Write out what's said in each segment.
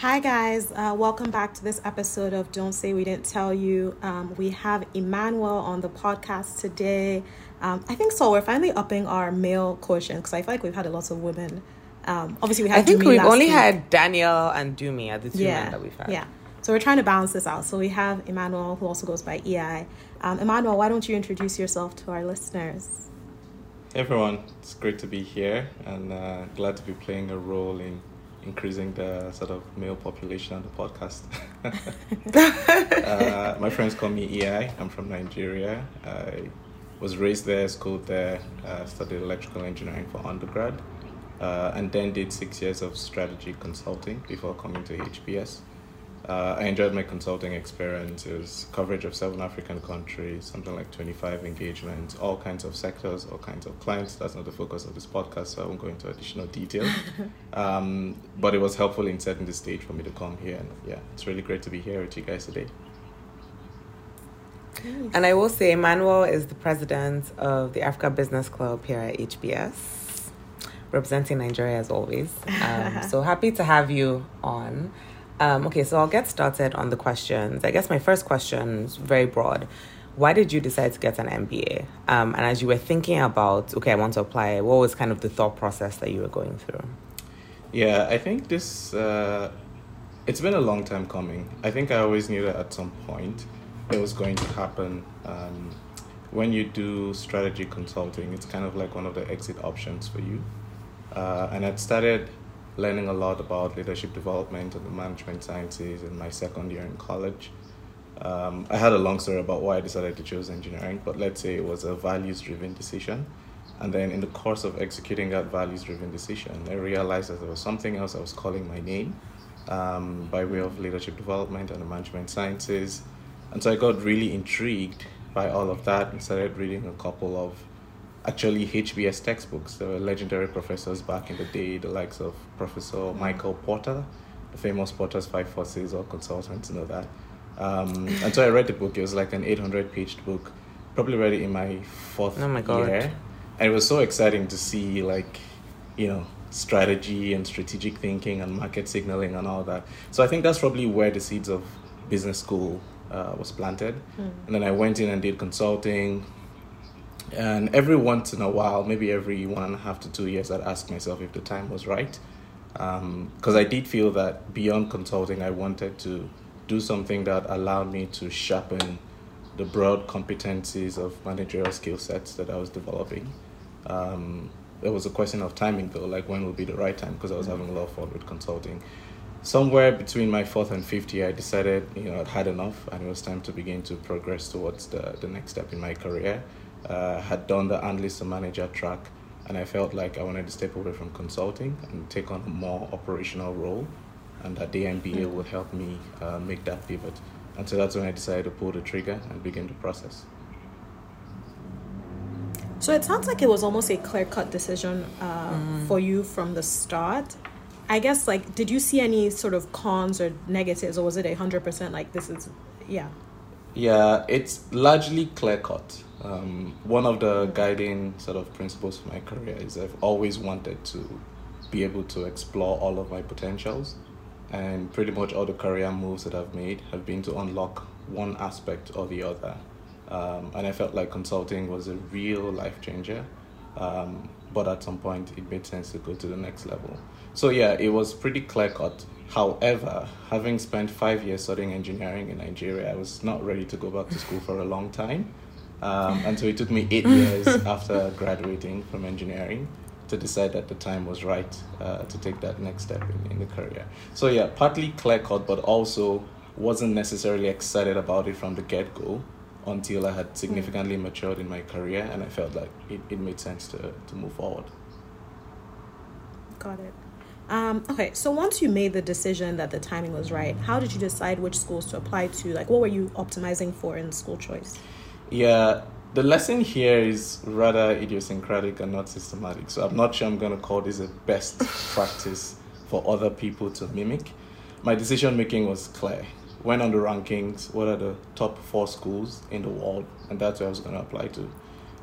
Hi guys, welcome back to this episode of Don't Say We Didn't Tell You. We have Emmanuel on the podcast today. I think so. We're finally upping our male quotient because I feel like we've had a lot of women. Obviously, we had. I think Dumi we've only week. Had Danielle and Dumi are the two men that we've had. Yeah. So we're trying to balance this out. So we have Emmanuel, who also goes by EI. Emmanuel, why don't you introduce yourself to our listeners? Hey everyone, it's great to be here and glad to be playing a role in increasing the sort of male population on the podcast. My friends call me EI. I'm from Nigeria. I was raised there, schooled there, studied electrical engineering for undergrad, and then did 6 years of strategy consulting before coming to HBS. I enjoyed my consulting experience. It was coverage of 7 African countries, something like 25 engagements, all kinds of sectors, all kinds of clients. That's not the focus of this podcast, so I won't go into additional detail. But it was helpful in setting the stage for me to come here. And yeah, it's really great to be here with you guys today. And I will say Emmanuel is the president of the Africa Business Club here at HBS, representing Nigeria as always. So happy to have you on. Okay, so I'll get started on the questions. I guess my first question is very broad. Why did you decide to get an MBA? And as you were thinking about, okay, I want to apply, what was kind of the thought process that you were going through? Yeah, I think this, it's been a long time coming. I think I always knew that at some point it was going to happen. When you do strategy consulting, it's kind of like one of the exit options for you. And I'd started learning a lot about leadership development and the management sciences in my second year in college. I had a long story about why I decided to choose engineering, but let's say it was a values-driven decision. And then in the course of executing that values-driven decision, I realized that there was something else I was calling my name by way of leadership development and the management sciences. And so I got really intrigued by all of that and started reading a couple of actually HBS textbooks. There were legendary professors back in the day, the likes of Professor Michael Porter, the famous Porter's Five Forces or consultants, you know that. And so I read the book. It was like an 800-page book. Probably read it in my fourth year. And it was so exciting to see, like, you know, strategy and strategic thinking and market signaling and all that. So I think that's probably where the seeds of business school was planted. And then I went in and did consulting. And every once in a while, maybe every 1.5 to 2 years, I'd ask myself if the time was right. Because I did feel that beyond consulting, I wanted to do something that allowed me to sharpen the broad competencies of managerial skill sets that I was developing. It was a question of timing, though, like when would be the right time, because I was having a lot of fun with consulting. Somewhere between my fourth and fifth year, I decided, you know, I'd had enough and it was time to begin to progress towards the next step in my career. Had done the analyst to manager track, and I felt like I wanted to step away from consulting and take on a more operational role, and that the MBA would help me make that pivot. And so that's when I decided to pull the trigger and begin the process. So it sounds like it was almost a clear-cut decision for you from the start. I guess, like, did you see any sort of cons or negatives, or was it 100% like this is, Yeah, it's largely clear-cut. One of the guiding sort of principles for my career is I've always wanted to be able to explore all of my potentials, and pretty much all the career moves that I've made have been to unlock one aspect or the other. And I felt like consulting was a real life changer, but at some point it made sense to go to the next level. So yeah, it was pretty clear-cut. However, having spent 5 years studying engineering in Nigeria, I was not ready to go back to school for a long time. And so it took me 8 years after graduating from engineering to decide that the time was right to take that next step in the career. So yeah, partly clear-cut, but also wasn't necessarily excited about it from the get-go until I had significantly matured in my career and I felt like it made sense to move forward. Got it. Okay, so once you made the decision that the timing was right, how did you decide which schools to apply to? Like, what were you optimizing for in school choice? Yeah, the lesson here is rather idiosyncratic and not systematic. So I'm not sure I'm going to call this a best practice for other people to mimic. My decision making was clear. Went on the rankings, what are the top 4 schools in the world, and that's where I was going to apply to.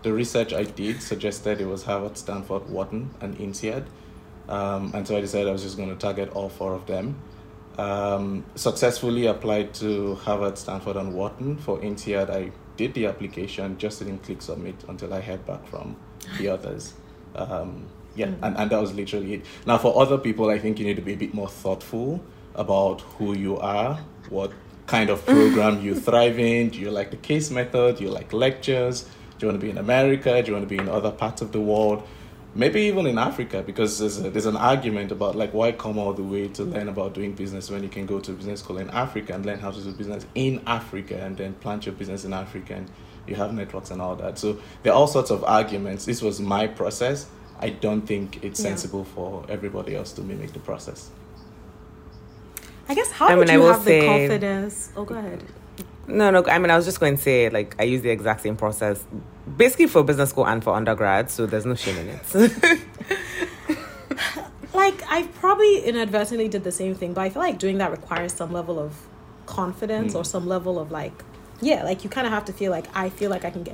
The research I did suggested it was Harvard, Stanford, Wharton, and INSEAD. And so I decided I was just going to target all 4 of them. Successfully applied to Harvard, Stanford, and Wharton. For INSEAD, I did the application, just didn't click submit until I heard back from the others. Yeah, and that was literally it. Now, for other people, I think you need to be a bit more thoughtful about who you are, what kind of program you thrive in. Do you like the case method? Do you like lectures? Do you want to be in America? Do you want to be in other parts of the world? Maybe even in Africa, because there's an argument about like why come all the way to learn about doing business when you can go to business school in Africa and learn how to do business in Africa and then plant your business in Africa and you have networks and all that. So there are all sorts of arguments. This was my process. I don't think it's sensible for everybody else to mimic the process. I guess how did you have the confidence? Oh, go ahead. No, I mean, I was just going to say, like, I use the exact same process, basically for business school and for undergrad, so there's no shame in it. Like, I probably inadvertently did the same thing, but I feel like doing that requires some level of confidence or some level of, like, like, you kind of have to feel like I can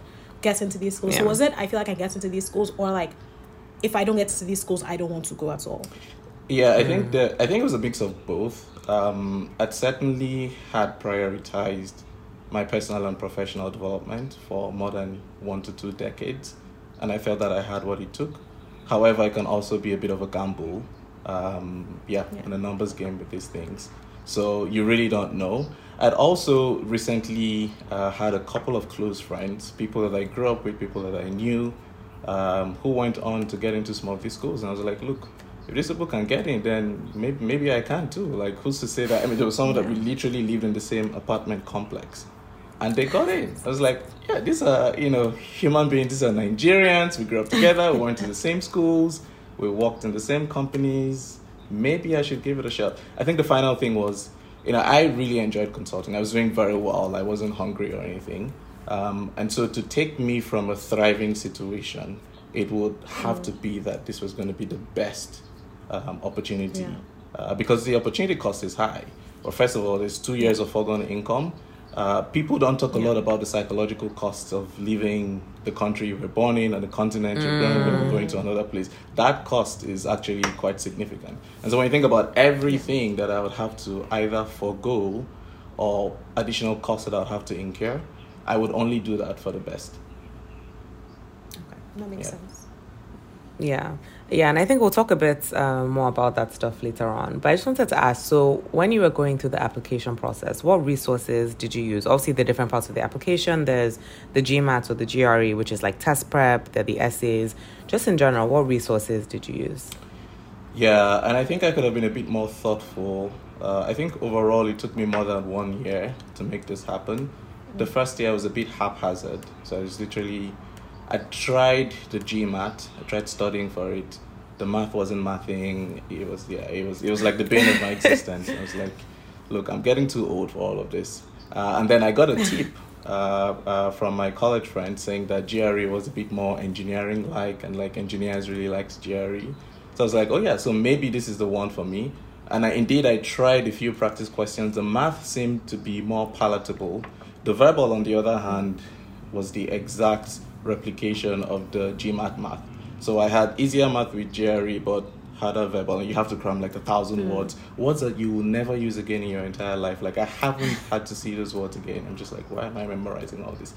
get into these schools. Yeah. So was it, I feel like I get into these schools, or, like, if I don't get into these schools, I don't want to go at all? Yeah, I think it was a mix of both. I certainly had prioritized my personal and professional development for more than 1 to 2 decades, and I felt that I had what it took. However, it can also be a bit of a gamble, and a numbers game with these things. So you really don't know. I'd also recently had a couple of close friends, people that I grew up with, people that I knew, who went on to get into some of these schools, and I was like, look, if these people can get in, then maybe I can too. Like, who's to say that? I mean, there was someone that we literally lived in the same apartment complex, and they got in. I was like, yeah, these are, human beings. These are Nigerians. We grew up together. We went to the same schools. We worked in the same companies. Maybe I should give it a shot. I think the final thing was, I really enjoyed consulting. I was doing very well. I wasn't hungry or anything. And so to take me from a thriving situation, it would have to be that this was going to be the best opportunity. Because the opportunity cost is high. Well, first of all, there's 2 years of foregone income. People don't talk a lot about the psychological costs of leaving the country you were born in and the continent you're growing and going to another place. That cost is actually quite significant. And so when you think about everything that I would have to either forego or additional costs that I would have to incur, I would only do that for the best. Okay, that makes sense. Yeah, and I think we'll talk a bit more about that stuff later on. But I just wanted to ask, so when you were going through the application process, what resources did you use? Obviously, the different parts of the application, there's the GMAT or the GRE, which is like test prep, there are the essays. Just in general, what resources did you use? Yeah, and I think I could have been a bit more thoughtful. I think overall, it took me more than 1 year to make this happen. The first year was a bit haphazard, so I was literally... I tried the GMAT. I tried studying for it. The math wasn't mathing. It was like the bane of my existence. I was like, look, I'm getting too old for all of this. And then I got a tip from my college friend saying that GRE was a bit more engineering-like, and like engineers really liked GRE. So I was like, oh yeah, so maybe this is the one for me. And I tried a few practice questions. The math seemed to be more palatable. The verbal, on the other hand, was the exact replication of the GMAT math. So I had easier math with GRE, but harder verbal, and you have to cram like 1,000 words that you will never use again in your entire life. Like, I haven't had to see those words again. I'm just like, why am I memorizing all this?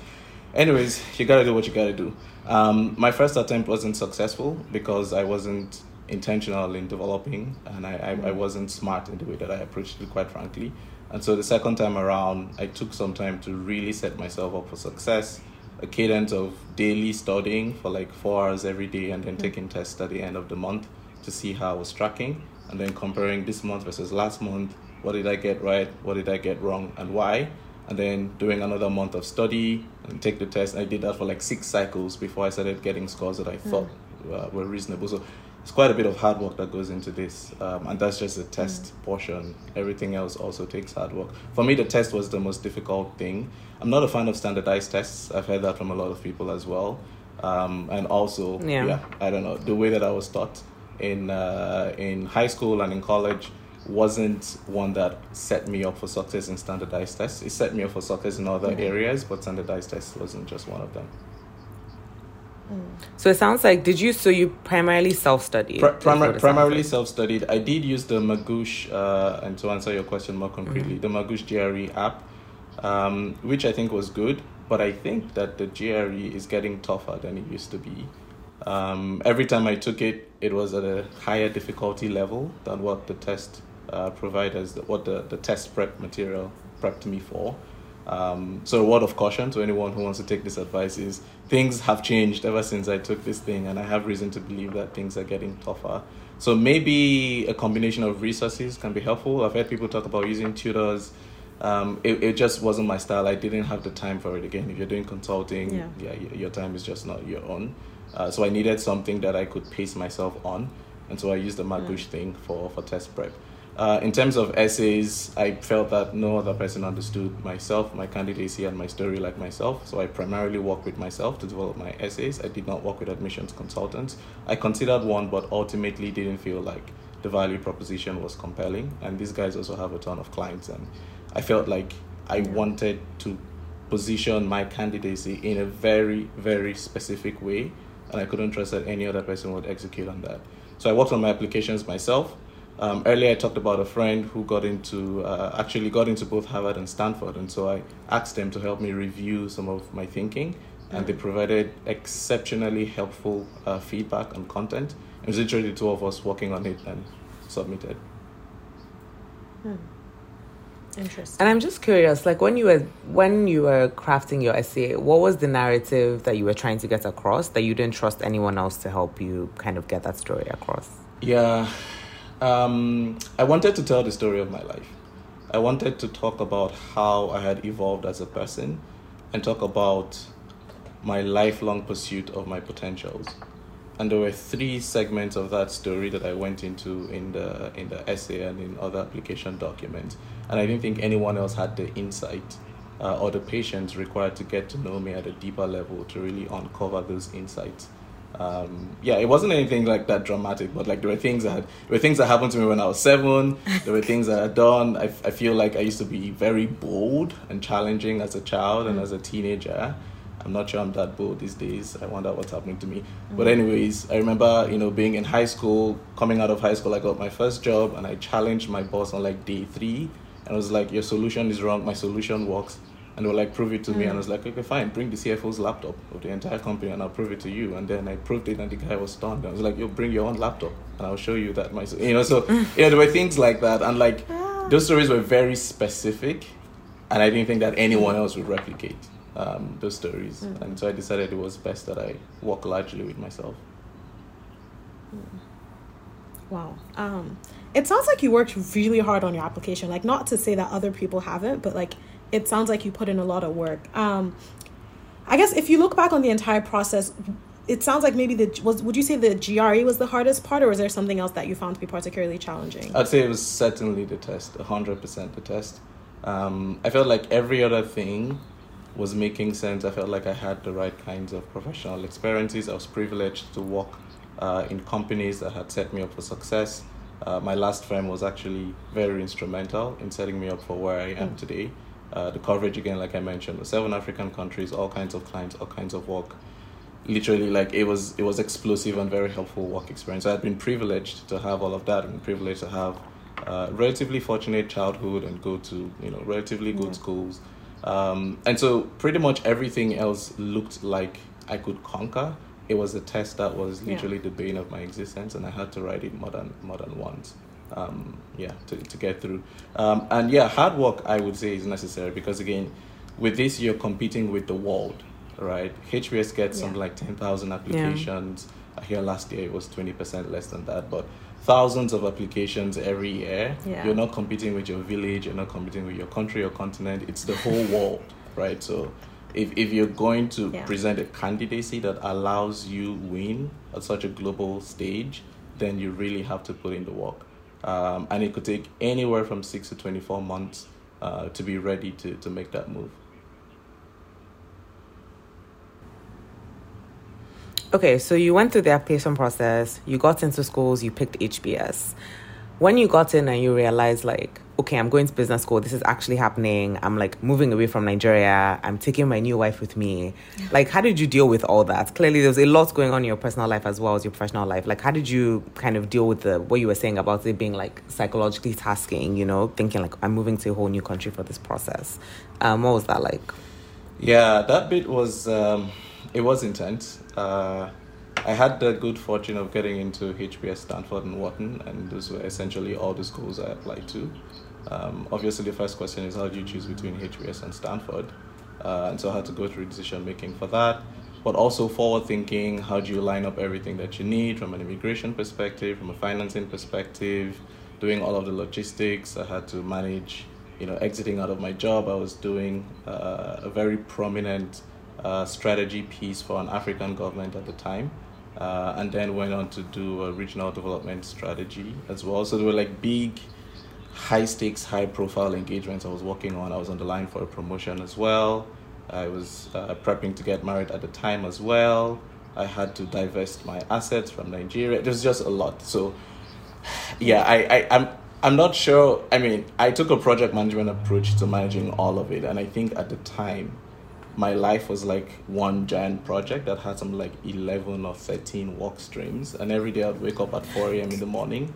Anyways, you gotta do what you gotta do. My first attempt wasn't successful because I wasn't intentional in developing, and I wasn't smart in the way that I approached it, quite frankly. And so the second time around, I took some time to really set myself up for success. A cadence of daily studying for like 4 hours every day, and then taking tests at the end of the month to see how I was tracking, and then comparing this month versus last month. What did I get right? What did I get wrong, and why? And then doing another month of study and take the test. I did that for like 6 cycles before I started getting scores that I thought were reasonable. So it's quite a bit of hard work that goes into this. And that's just the test portion. Everything else also takes hard work. For me, the test was the most difficult thing. I'm not a fan of standardized tests. I've heard that from a lot of people as well. And also, I don't know, the way that I was taught in high school and in college wasn't one that set me up for success in standardized tests. It set me up for success in other areas, but standardized tests wasn't just one of them. So it sounds like, you primarily self-studied? Primarily like. Self-studied. I did use the Magoosh, and to answer your question more concretely, the Magoosh GRE app, which I think was good, but I think that the GRE is getting tougher than it used to be. Every time I took it, it was at a higher difficulty level than what the test providers, what the test prep material prepped me for. So a word of caution to anyone who wants to take this advice is things have changed ever since I took this thing, and I have reason to believe that things are getting tougher. So maybe a combination of resources can be helpful. I've heard people talk about using tutors. It just wasn't my style. I didn't have the time for it. Again, if you're doing consulting, your time is just not your own. So I needed something that I could pace myself on. And so I used the Magoosh thing for test prep. In terms of essays, I felt that no other person understood myself, my candidacy, and my story like myself. So I primarily worked with myself to develop my essays. I did not work with admissions consultants. I considered one, but ultimately didn't feel like the value proposition was compelling. And these guys also have a ton of clients. And I felt like I wanted to position my candidacy in a very, very specific way. And I couldn't trust that any other person would execute on that. So I worked on my applications myself. Earlier, I talked about a friend who got into both Harvard and Stanford. And so I asked them to help me review some of my thinking. And they provided exceptionally helpful feedback and content. It was literally the two of us working on it and submitted. Interesting. And I'm just curious, like when you were crafting your essay, what was the narrative that you were trying to get across that you didn't trust anyone else to help you kind of get that story across? Yeah. I wanted to tell the story of my life. I wanted to talk about how I had evolved as a person and talk about my lifelong pursuit of my potentials. And there were three segments of that story that I went into in the essay and in other application documents. And I didn't think anyone else had the insight or the patience required to get to know me at a deeper level to really uncover those insights. It wasn't anything like that dramatic, but like there were things that happened to me when I was 7. There were things that I had done. I feel like I used to be very bold and challenging as a child and as a teenager. I'm not sure I'm that bold these days. I wonder what's happening to me. Mm-hmm. But anyways, I remember, being in high school, coming out of high school, I got my first job and I challenged my boss on like day 3. And I was like, your solution is wrong. My solution works. And they were like, prove it to me. And I was like, okay, fine. Bring the CFO's laptop of the entire company and I'll prove it to you. And then I proved it and the guy was stunned. I was like, yo, bring your own laptop and I'll show you that. There were things like that. And like, those stories were very specific. And I didn't think that anyone else would replicate those stories. And so I decided it was best that I work largely with myself. Wow. It sounds like you worked really hard on your application. Like, not to say that other people haven't, but like it sounds like you put in a lot of work. I guess if you look back on the entire process, it sounds like would you say the GRE was the hardest part, or was there something else that you found to be particularly challenging? I'd say it was certainly the test, 100% the test. I felt like every other thing was making sense. I felt like I had the right kinds of professional experiences. I was privileged to work in companies that had set me up for success. My last firm was actually very instrumental in setting me up for where I am today. The coverage, again, like I mentioned, was 7 African countries, all kinds of clients, all kinds of work. Literally, like it was explosive and very helpful work experience. I had been privileged to have all of that. I've been privileged to have relatively fortunate childhood and go to relatively good schools. And so pretty much everything else looked like I could conquer. It was a test that was literally the bane of my existence, and I had to write it more than once, to get through. Hard work, I would say, is necessary because, again, with this, you're competing with the world, right? HBS gets something like 10,000 applications. I hear last year it was 20% less than that, but thousands of applications every year. You're not competing with your village, you're not competing with your country or continent, it's the whole world, right? So if you're going to present a candidacy that allows you win at such a global stage, then you really have to put in the work. And it could take anywhere from 6 to 24 months to be ready to make that move. Okay, so you went through the application process, you got into schools, you picked HBS. When you got in and you realized, like, okay, I'm going to business school. This is actually happening. I'm like moving away from Nigeria. I'm taking my new wife with me. Like, how did you deal with all that? Clearly, there's a lot going on in your personal life as well as your professional life. Like, how did you kind of deal with what you were saying about it being like psychologically tasking, you know, thinking like I'm moving to a whole new country for this process? What was that like? Yeah, that bit was, it was intense. I had the good fortune of getting into HBS, Stanford, and Wharton, and those were essentially all the schools I applied to. Obviously, the first question is how do you choose between HBS and Stanford? And so I had to go through decision making for that, but also forward thinking, how do you line up everything that you need from an immigration perspective, from a financing perspective, doing all of the logistics. I had to manage, you know, exiting out of my job. I was doing a very prominent strategy piece for an African government at the time. And then went on to do a regional development strategy as well. So there were like big, high stakes, high profile engagements I was working on. I was on the line for a promotion as well. I was prepping to get married at the time as well. I had to divest my assets from Nigeria. There's just a lot. So yeah, I'm not sure. I mean, I took a project management approach to managing all of it. And I think at the time, my life was like one giant project that had some like 11 or 13 work streams. And every day I'd wake up at 4 a.m. in the morning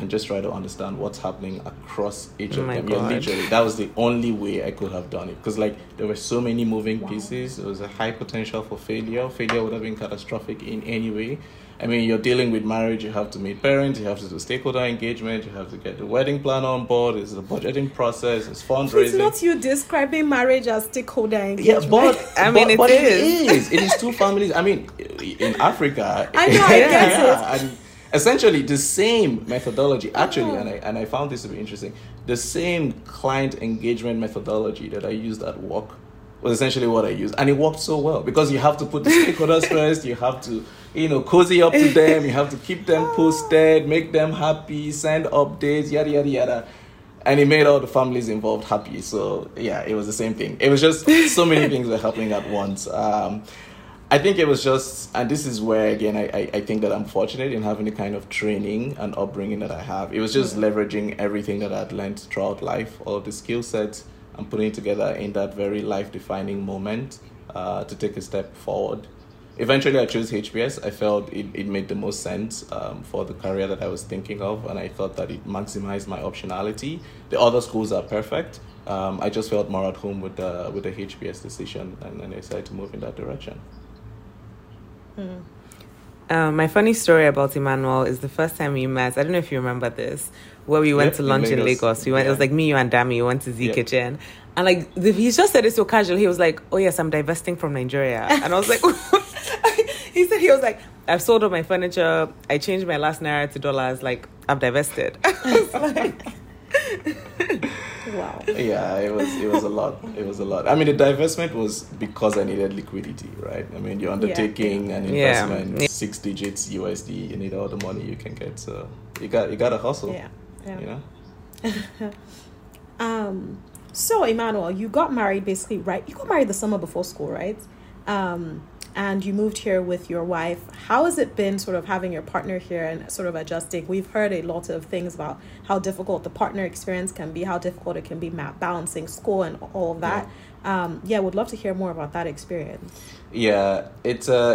and just try to understand what's happening across each of them. Yeah, literally, that was the only way I could have done it. Because like there were so many moving pieces. There was a high potential for failure. Failure would have been catastrophic in any way. I mean, you're dealing with marriage, you have to meet parents, you have to do stakeholder engagement, you have to get the wedding planner on board, it's the budgeting process, it's fundraising. It's not you describing marriage as stakeholder engagement. Yeah, but I mean, but it is. It is two families. I mean, in Africa. I know, I get it. And essentially the same methodology, actually, and I found this to be interesting, the same client engagement methodology that I used at work was essentially what I used. And it worked so well because you have to put the stakeholders first, you have to, you know, cozy up to them, you have to keep them posted, make them happy, send updates, yada, yada, yada. And it made all the families involved happy. So yeah, it was the same thing. It was just so many things were happening at once. I think it was just, and this is where, again, I think that I'm fortunate in having the kind of training and upbringing that I have. It was just leveraging everything that I'd learned throughout life, all the skill sets, and putting it together in that very life-defining moment to take a step forward. Eventually, I chose HBS. I felt it made the most sense for the career that I was thinking of, and I thought that it maximized my optionality. The other schools are perfect. I just felt more at home with the HBS decision, and I decided to move in that direction. Mm. My funny story about Emmanuel is the first time we met, I don't know if you remember this, where we went to lunch in Lagos. We went. It was like me, you, and Dami. We went to Z Kitchen. And like, he just said it so casual. He was like, oh yes, I'm divesting from Nigeria. And I was like, he was like, I've sold all my furniture. I changed my last naira to dollars. Like, I've divested. I was like... Wow. Yeah, it was a lot. It was a lot. I mean, the divestment was because I needed liquidity, right? I mean, you're undertaking an investment, 6 digits USD. You need all the money you can get, so you got to hustle. Yeah. You know. So Emmanuel, you got married basically, right? You got married the summer before school, right? And you moved here with your wife. How has it been sort of having your partner here and sort of adjusting? We've heard a lot of things about how difficult the partner experience can be, how difficult it can be balancing school and all of that. Yeah, would love to hear more about that experience. Yeah, it's had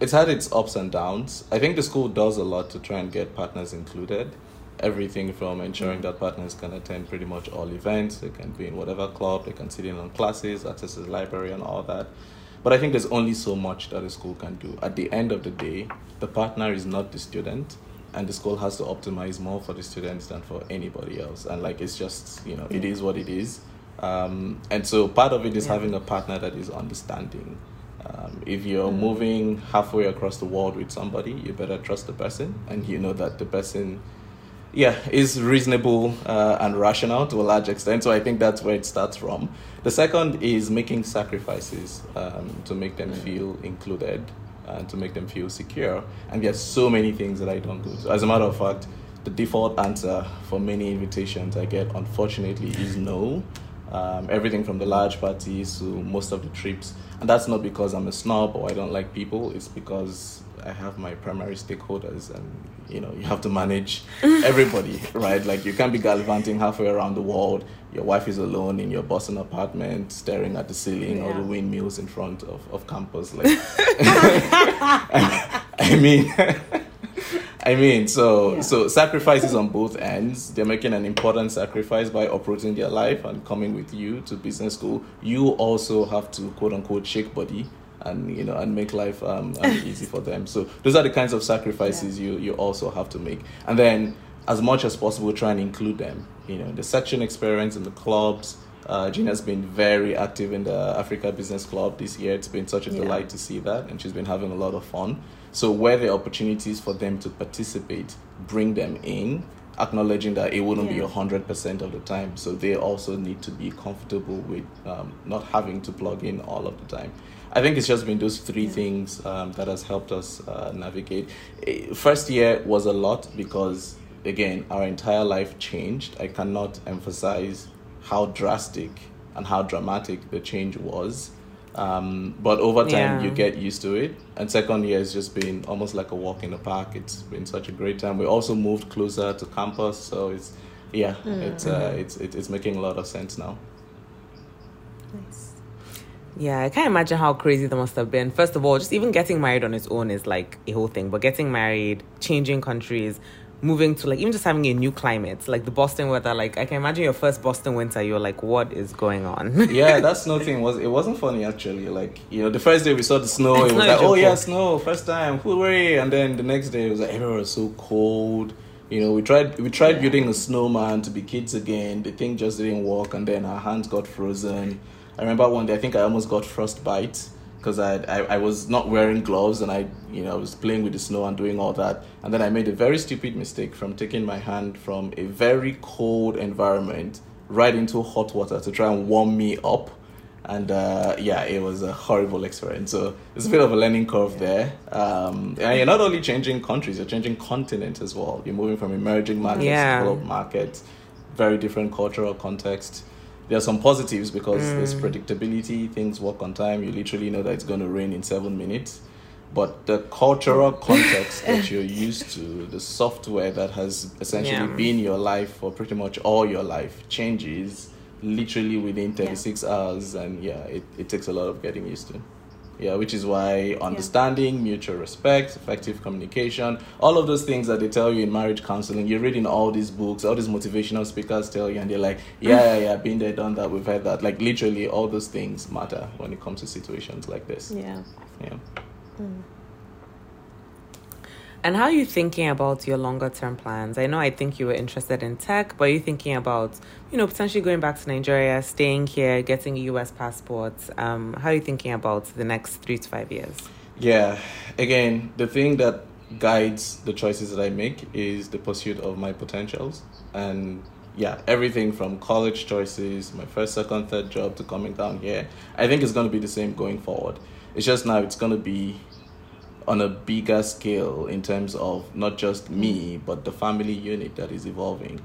its ups and downs. I think the school does a lot to try and get partners included. Everything from ensuring that partners can attend pretty much all events, they can be in whatever club, they can sit in on classes, access the library and all that. But I think there's only so much that a school can do. At the end of the day, the partner is not the student, and the school has to optimize more for the students than for anybody else. And like, it's just, you know, it is what it is. And so part of it is having a partner that is understanding. If you're moving halfway across the world with somebody, you better trust the person, and you know that the person is reasonable and rational to a large extent. So I think that's where it starts from. The second is making sacrifices to make them feel included and to make them feel secure. And there's so many things that I don't do. So as a matter of fact, the default answer for many invitations I get, unfortunately, is no. Everything from the large parties to most of the trips. And that's not because I'm a snob or I don't like people. It's because I have my primary stakeholders, and you know, you have to manage everybody, right? Like, you can't be gallivanting halfway around the world. Your wife is alone in your Boston apartment, staring at the ceiling or the windmills in front of campus. Like, so sacrifices on both ends. They're making an important sacrifice by uprooting their life and coming with you to business school. You also have to, quote unquote, shake body and, you know, and make life easy for them. So those are the kinds of sacrifices you also have to make. And then, as much as possible, try and include them. You know, the section experience in the clubs. Gina's been very active in the Africa Business Club this year. It's been such a delight to see that, and she's been having a lot of fun. So where there are opportunities for them to participate, bring them in, acknowledging that it wouldn't be 100% of the time. So they also need to be comfortable with not having to plug in all of the time. I think it's just been those three things that has helped us navigate. First year was a lot because, again, our entire life changed. I cannot emphasize how drastic and how dramatic the change was. But over time, you get used to it. And second year has just been almost like a walk in the park. It's been such a great time. We also moved closer to campus. So it's making a lot of sense now. Nice. Yeah, I can't imagine how crazy that must have been. First of all, just even getting married on its own is like a whole thing. But getting married, changing countries, moving to, like, even just having a new climate, like the Boston weather, like, I can imagine your first Boston winter, you're like, what is going on? Yeah, that snow thing wasn't funny, actually. Like, you know, the first day we saw the snow, it was like, oh yeah, snow, first time, hooray. And then the next day it was like, everyone was so cold. You know, we tried building a snowman to be kids again. The thing just didn't work, and then our hands got frozen. I remember one day, I think I almost got frostbite, because I was not wearing gloves, and I was playing with the snow and doing all that. And then I made a very stupid mistake from taking my hand from a very cold environment right into hot water to try and warm me up. And it was a horrible experience. So it's a bit of a learning curve there. And you're not only changing countries, you're changing continents as well. You're moving from emerging markets to developed markets, very different cultural context. There are some positives because there's predictability, things work on time. You literally know that it's going to rain in 7 minutes. But the cultural context that you're used to, the software that has essentially been your life for pretty much all your life, changes literally within 36 hours. And it takes a lot of getting used to. Yeah, which is why understanding, mutual respect, effective communication, all of those things that they tell you in marriage counseling, you're reading all these books, all these motivational speakers tell you, and they're like, been there, done that, we've heard that. Like, literally, all those things matter when it comes to situations like this. Yeah. Yeah. Mm. And how are you thinking about your longer term plans? I think you were interested in tech, but are you thinking about, you know, potentially going back to Nigeria, staying here, getting a US passport? How are you thinking about the next 3 to 5 years? Yeah, again, the thing that guides the choices that I make is the pursuit of my potentials. And everything from college choices, my first, second, third job, to coming down here, I think it's going to be the same going forward. It's just now it's going to be on a bigger scale in terms of not just me, but the family unit that is evolving.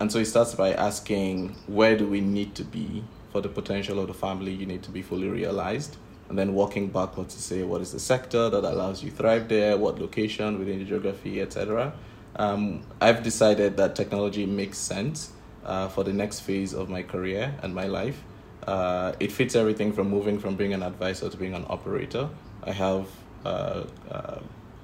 And so it starts by asking, where do we need to be for the potential of the family unit to be fully realized? And then walking backwards to say, what is the sector that allows you thrive there? What location within the geography, etc. I've decided that technology makes sense for the next phase of my career and my life. It fits everything from moving from being an advisor to being an operator. I have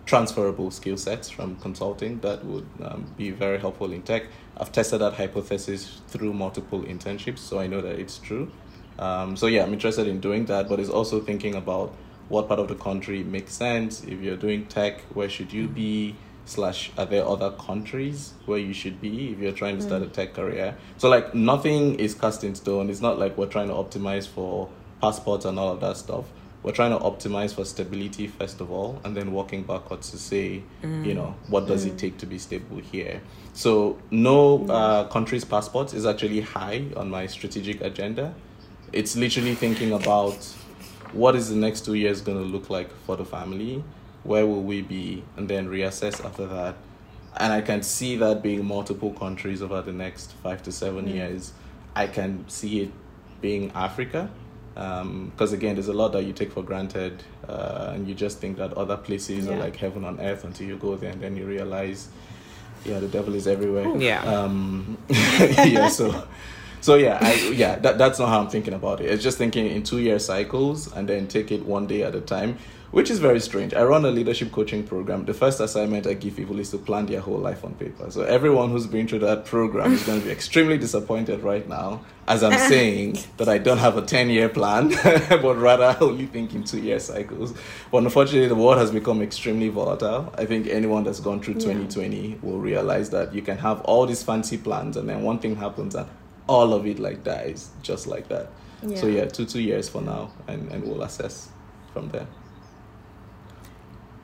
transferable skill sets from consulting that would be very helpful in tech. I've tested that hypothesis through multiple internships, so I know that it's true. I'm interested in doing that, but it's also thinking about what part of the country makes sense. If you're doing tech, where should you be? / are there other countries where you should be if you're trying to start a tech career? So, like, nothing is cast in stone. It's not like we're trying to optimize for passports and all of that stuff. We're trying to optimize for stability, first of all, and then walking backwards to say, what does it take to be stable here? So country's passports is actually high on my strategic agenda. It's literally thinking about what is the next 2 years going to look like for the family? Where will we be? And then reassess after that. And I can see that being multiple countries over the next 5 to 7 years. I can see it being Africa. because again, there's a lot that you take for granted, and you just think that other places are like heaven on earth until you go there, and then you realize, yeah, the devil is everywhere. Yeah. So that's not how I'm thinking about it. It's just thinking in 2-year cycles and then take it one day at a time, which is very strange. I run a leadership coaching program. The first assignment I give people is to plan their whole life on paper. So everyone who's been through that program is going to be extremely disappointed right now, as I'm saying that I don't have a 10-year plan, but rather only think in 2-year cycles. But unfortunately, the world has become extremely volatile. I think anyone that's gone through 2020 will realize that you can have all these fancy plans, and then one thing happens and all of it like dies, just like that. Yeah. So yeah, two years for now, and we'll assess from there.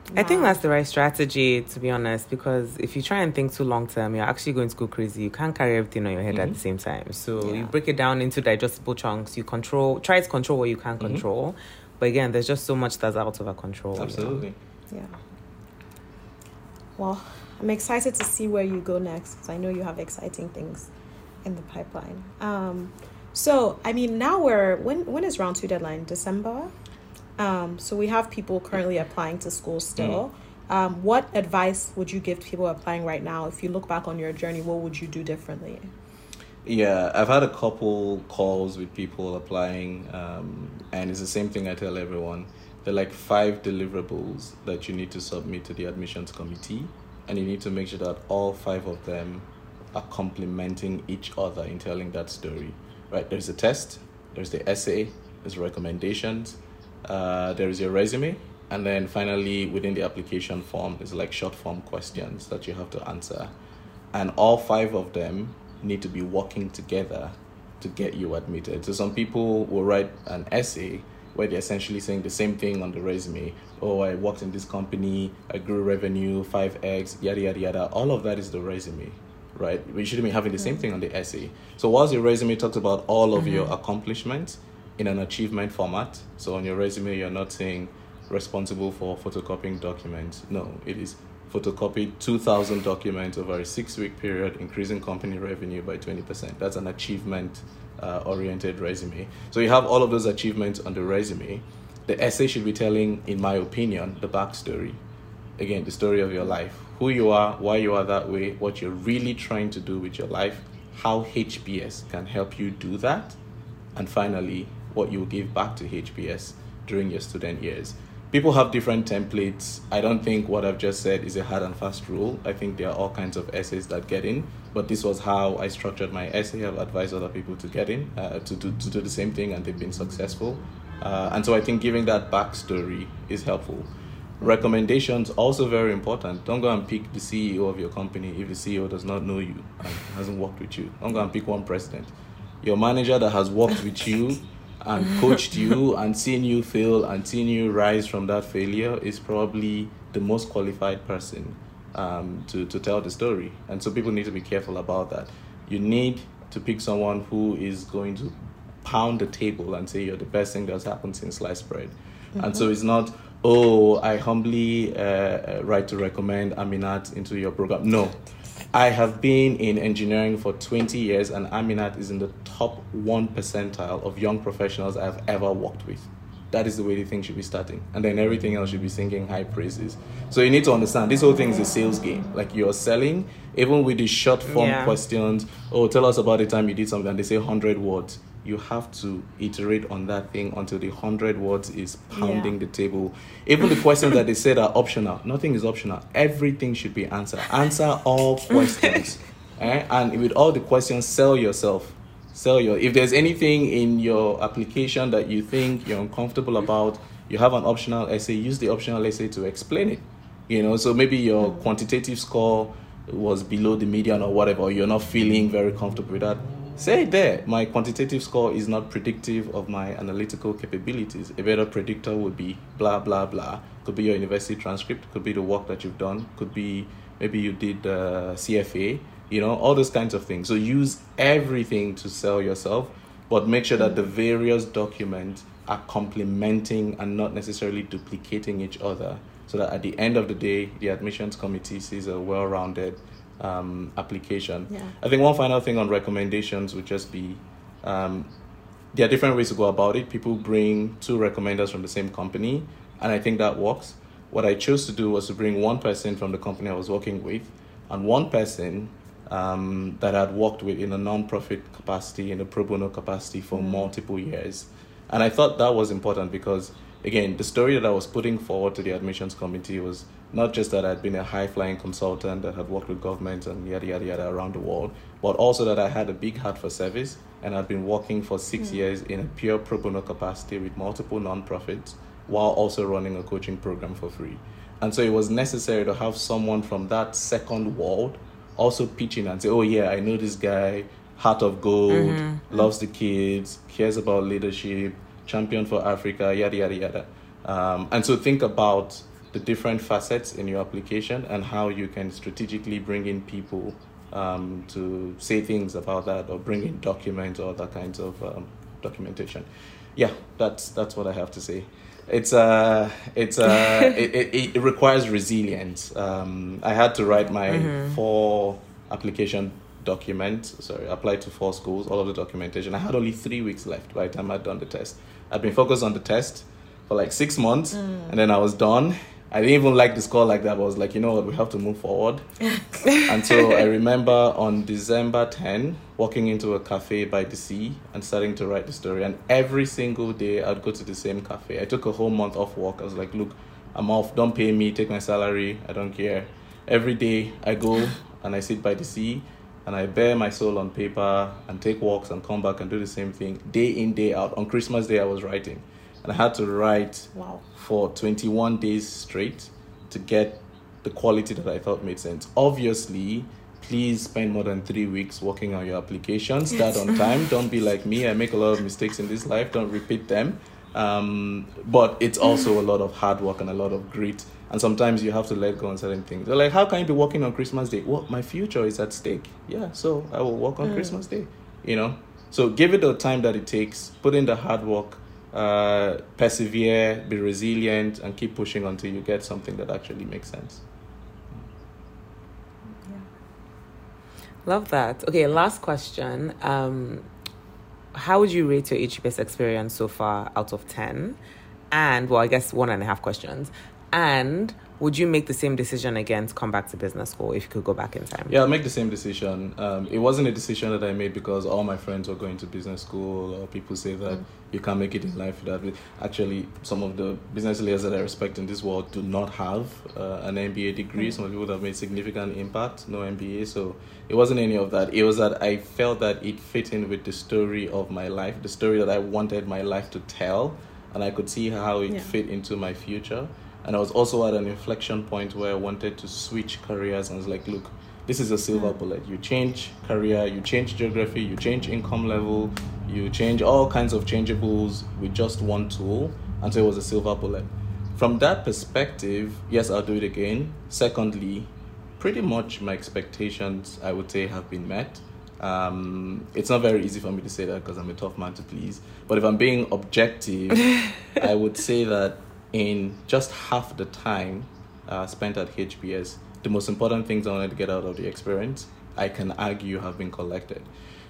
Wow. I think that's the right strategy, to be honest, because if you try and think too long term, you're actually going to go crazy. You can't carry everything on your head at the same time. So you break it down into digestible chunks. You try to control what you can control. But again, there's just so much that's out of our control. Absolutely. You know? Yeah. Well, I'm excited to see where you go next, because I know you have exciting things in the pipeline. Now when is round 2 deadline? December? So we have people currently applying to school still. What advice would you give to people applying right now? If you look back on your journey, what would you do differently? Yeah, I've had a couple calls with people applying, and it's the same thing I tell everyone. There are like 5 deliverables that you need to submit to the admissions committee, and you need to make sure that all 5 of them are complementing each other in telling that story, right? There's the test, there's the essay, there's recommendations, there is your resume, and then finally within the application form is like short form questions that you have to answer, and all 5 of them need to be working together to get you admitted. So some people will write an essay where they're essentially saying the same thing on the resume. Oh, I worked in this company, I grew revenue 5x, yada yada yada. All of that is the resume. Right, we shouldn't be having the same thing on the essay. So whilst your resume talks about all of your accomplishments in an achievement format, so on your resume you're not saying responsible for photocopying documents. No, it is photocopied 2,000 documents over a 6-week period, increasing company revenue by 20%. That's an achievement-oriented resume. So you have all of those achievements on the resume. The essay should be telling, in my opinion, the backstory. Again, the story of your life, who you are, why you are that way, what you're really trying to do with your life, how HBS can help you do that, and finally, what you give back to HBS during your student years. People have different templates. I don't think what I've just said is a hard and fast rule. I think there are all kinds of essays that get in, but this was how I structured my essay. I've advised other people to get in, to do the same thing, and they've been successful. And so I think giving that backstory is helpful. Recommendations also very important. Don't go and pick the CEO of your company if the CEO does not know you and hasn't worked with you. Don't go and pick one president. Your manager that has worked with you and coached you and seen you fail and seen you rise from that failure is probably the most qualified person to tell the story. And so people need to be careful about that. You need to pick someone who is going to pound the table and say you're the best thing that's happened since sliced bread. And so it's not, oh, I humbly write to recommend Aminat into your program. No, I have been in engineering for 20 years and Aminat is in the top 1% of young professionals I have ever worked with. That is the way the thing should be starting. And then everything else should be singing high praises. So you need to understand, this whole thing is a sales game. Like you're selling, even with the short form questions, oh, tell us about the time you did something, and they say 100 words. You have to iterate on that thing until the 100 words is pounding the table. Even the questions that they said are optional. Nothing is optional. Everything should be answered. Answer all questions. And with all the questions, sell yourself. If there's anything in your application that you think you're uncomfortable about, you have an optional essay, use the optional essay to explain it. You know, so maybe your quantitative score was below the median or whatever, or you're not feeling very comfortable with that. Say there, my quantitative score is not predictive of my analytical capabilities. A better predictor would be blah, blah, blah. Could be your university transcript, could be the work that you've done, could be maybe you did CFA, you know, all those kinds of things. So use everything to sell yourself, but make sure that the various documents are complementing and not necessarily duplicating each other, so that at the end of the day, the admissions committee sees a well-rounded application. I think one final thing on recommendations would just be there are different ways to go about it. People bring two recommenders from the same company, and I think that works. What I chose to do was to bring one person from the company I was working with and one person that I'd worked with in a non-profit capacity, in a pro bono capacity for multiple years. And I thought that was important because, again, the story that I was putting forward to the admissions committee was not just that I'd been a high-flying consultant that had worked with governments and yada, yada, yada around the world, but also that I had a big heart for service and I'd been working for 6 years in a pure pro bono capacity with multiple non-profits while also running a coaching program for free. And so it was necessary to have someone from that second world also pitch in and say, oh yeah, I know this guy, heart of gold, loves the kids, cares about leadership, champion for Africa, yada, yada, yada. And so think about the different facets in your application and how you can strategically bring in people to say things about that or bring in documents or other kinds of documentation. Yeah, that's what I have to say. It requires resilience. I had to write my four application documents. Sorry, I applied to 4 schools, all of the documentation. I had only 3 weeks left by the time I'd done the test. I'd been focused on the test for like 6 months and then I was done. I didn't even like the score like that, but I was like, you know what, we have to move forward. And so I remember on December 10, walking into a cafe by the sea and starting to write the story. And every single day, I'd go to the same cafe. I took a whole month off work. I was like, look, I'm off. Don't pay me. Take my salary. I don't care. Every day, I go and I sit by the sea and I bear my soul on paper and take walks and come back and do the same thing day in, day out. On Christmas Day, I was writing. And I had to write for 21 days straight to get the quality that I thought made sense. Obviously, please spend more than 3 weeks working on your application. Start on time. Don't be like me. I make a lot of mistakes in this life. Don't repeat them. But it's also a lot of hard work and a lot of grit. And sometimes you have to let go on certain things. They're like, how can you be working on Christmas Day? Well, my future is at stake. Yeah, so I will work on Christmas Day, you know. So give it the time that it takes. Put in the hard work. Persevere, be resilient, and keep pushing until you get something that actually makes sense. Yeah. Love that. Okay, last question. How would you rate your HBS experience so far out of 10? And, well, I guess 1.5 questions. And would you make the same decision again to come back to business school if you could go back in time? Yeah, I'll make the same decision. It wasn't a decision that I made because all my friends were going to business school or people say that you can't make it in life without it. Actually, some of the business leaders that I respect in this world do not have an MBA degree. Some people have made significant impact, no MBA. So it wasn't any of that. It was that I felt that it fit in with the story of my life, the story that I wanted my life to tell, and I could see how it fit into my future. And I was also at an inflection point where I wanted to switch careers. And I was like, look, this is a silver bullet. You change career, you change geography, you change income level, you change all kinds of changeables with just one tool. And so it was a silver bullet. From that perspective, yes, I'll do it again. Secondly, pretty much my expectations, I would say, have been met. It's not very easy for me to say that because I'm a tough man to please. But if I'm being objective, I would say that in just half the time spent at HBS, the most important things I wanted to get out of the experience, I can argue, have been collected.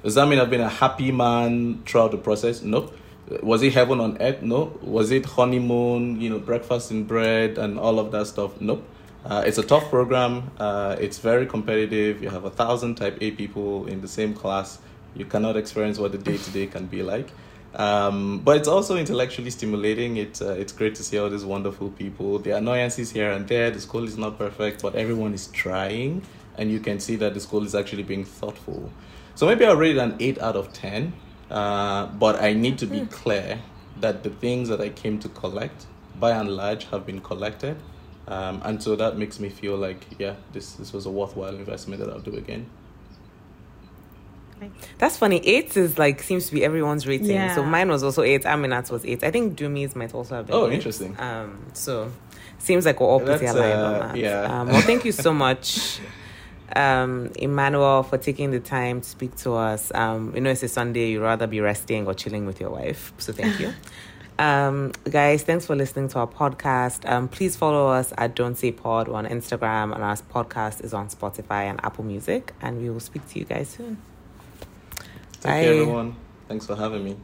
Does that mean I've been a happy man throughout the process? Nope. Was it heaven on earth? No. Was it honeymoon, you know, breakfast and bread and all of that stuff? Nope. It's a tough program. It's very competitive. You have 1,000 type A people in the same class. You cannot experience what the day-to-day can be like. But it's also intellectually stimulating. It's great to see all these wonderful people. There are annoyances here and there. The school is not perfect, but everyone is trying. And you can see that the school is actually being thoughtful. So maybe I'll rate it an 8 out of 10. But I need to be clear that the things that I came to collect, by and large, have been collected. And so that makes me feel like, yeah, this was a worthwhile investment that I'll do again. That's funny. 8 is like seems to be everyone's rating. Yeah. So mine was also 8. Aminat's was 8. I think Dumi's might also have been. Oh, 8. Interesting. So seems like we're all pretty aligned on that. Yeah. Well, thank you so much, Emmanuel, for taking the time to speak to us. You know, it's a Sunday. You'd rather be resting or chilling with your wife. So thank you. Guys, thanks for listening to our podcast. Please follow us at Don't Say Pod on Instagram, and our podcast is on Spotify and Apple Music. And we will speak to you guys soon. Thank you, everyone. Thanks for having me.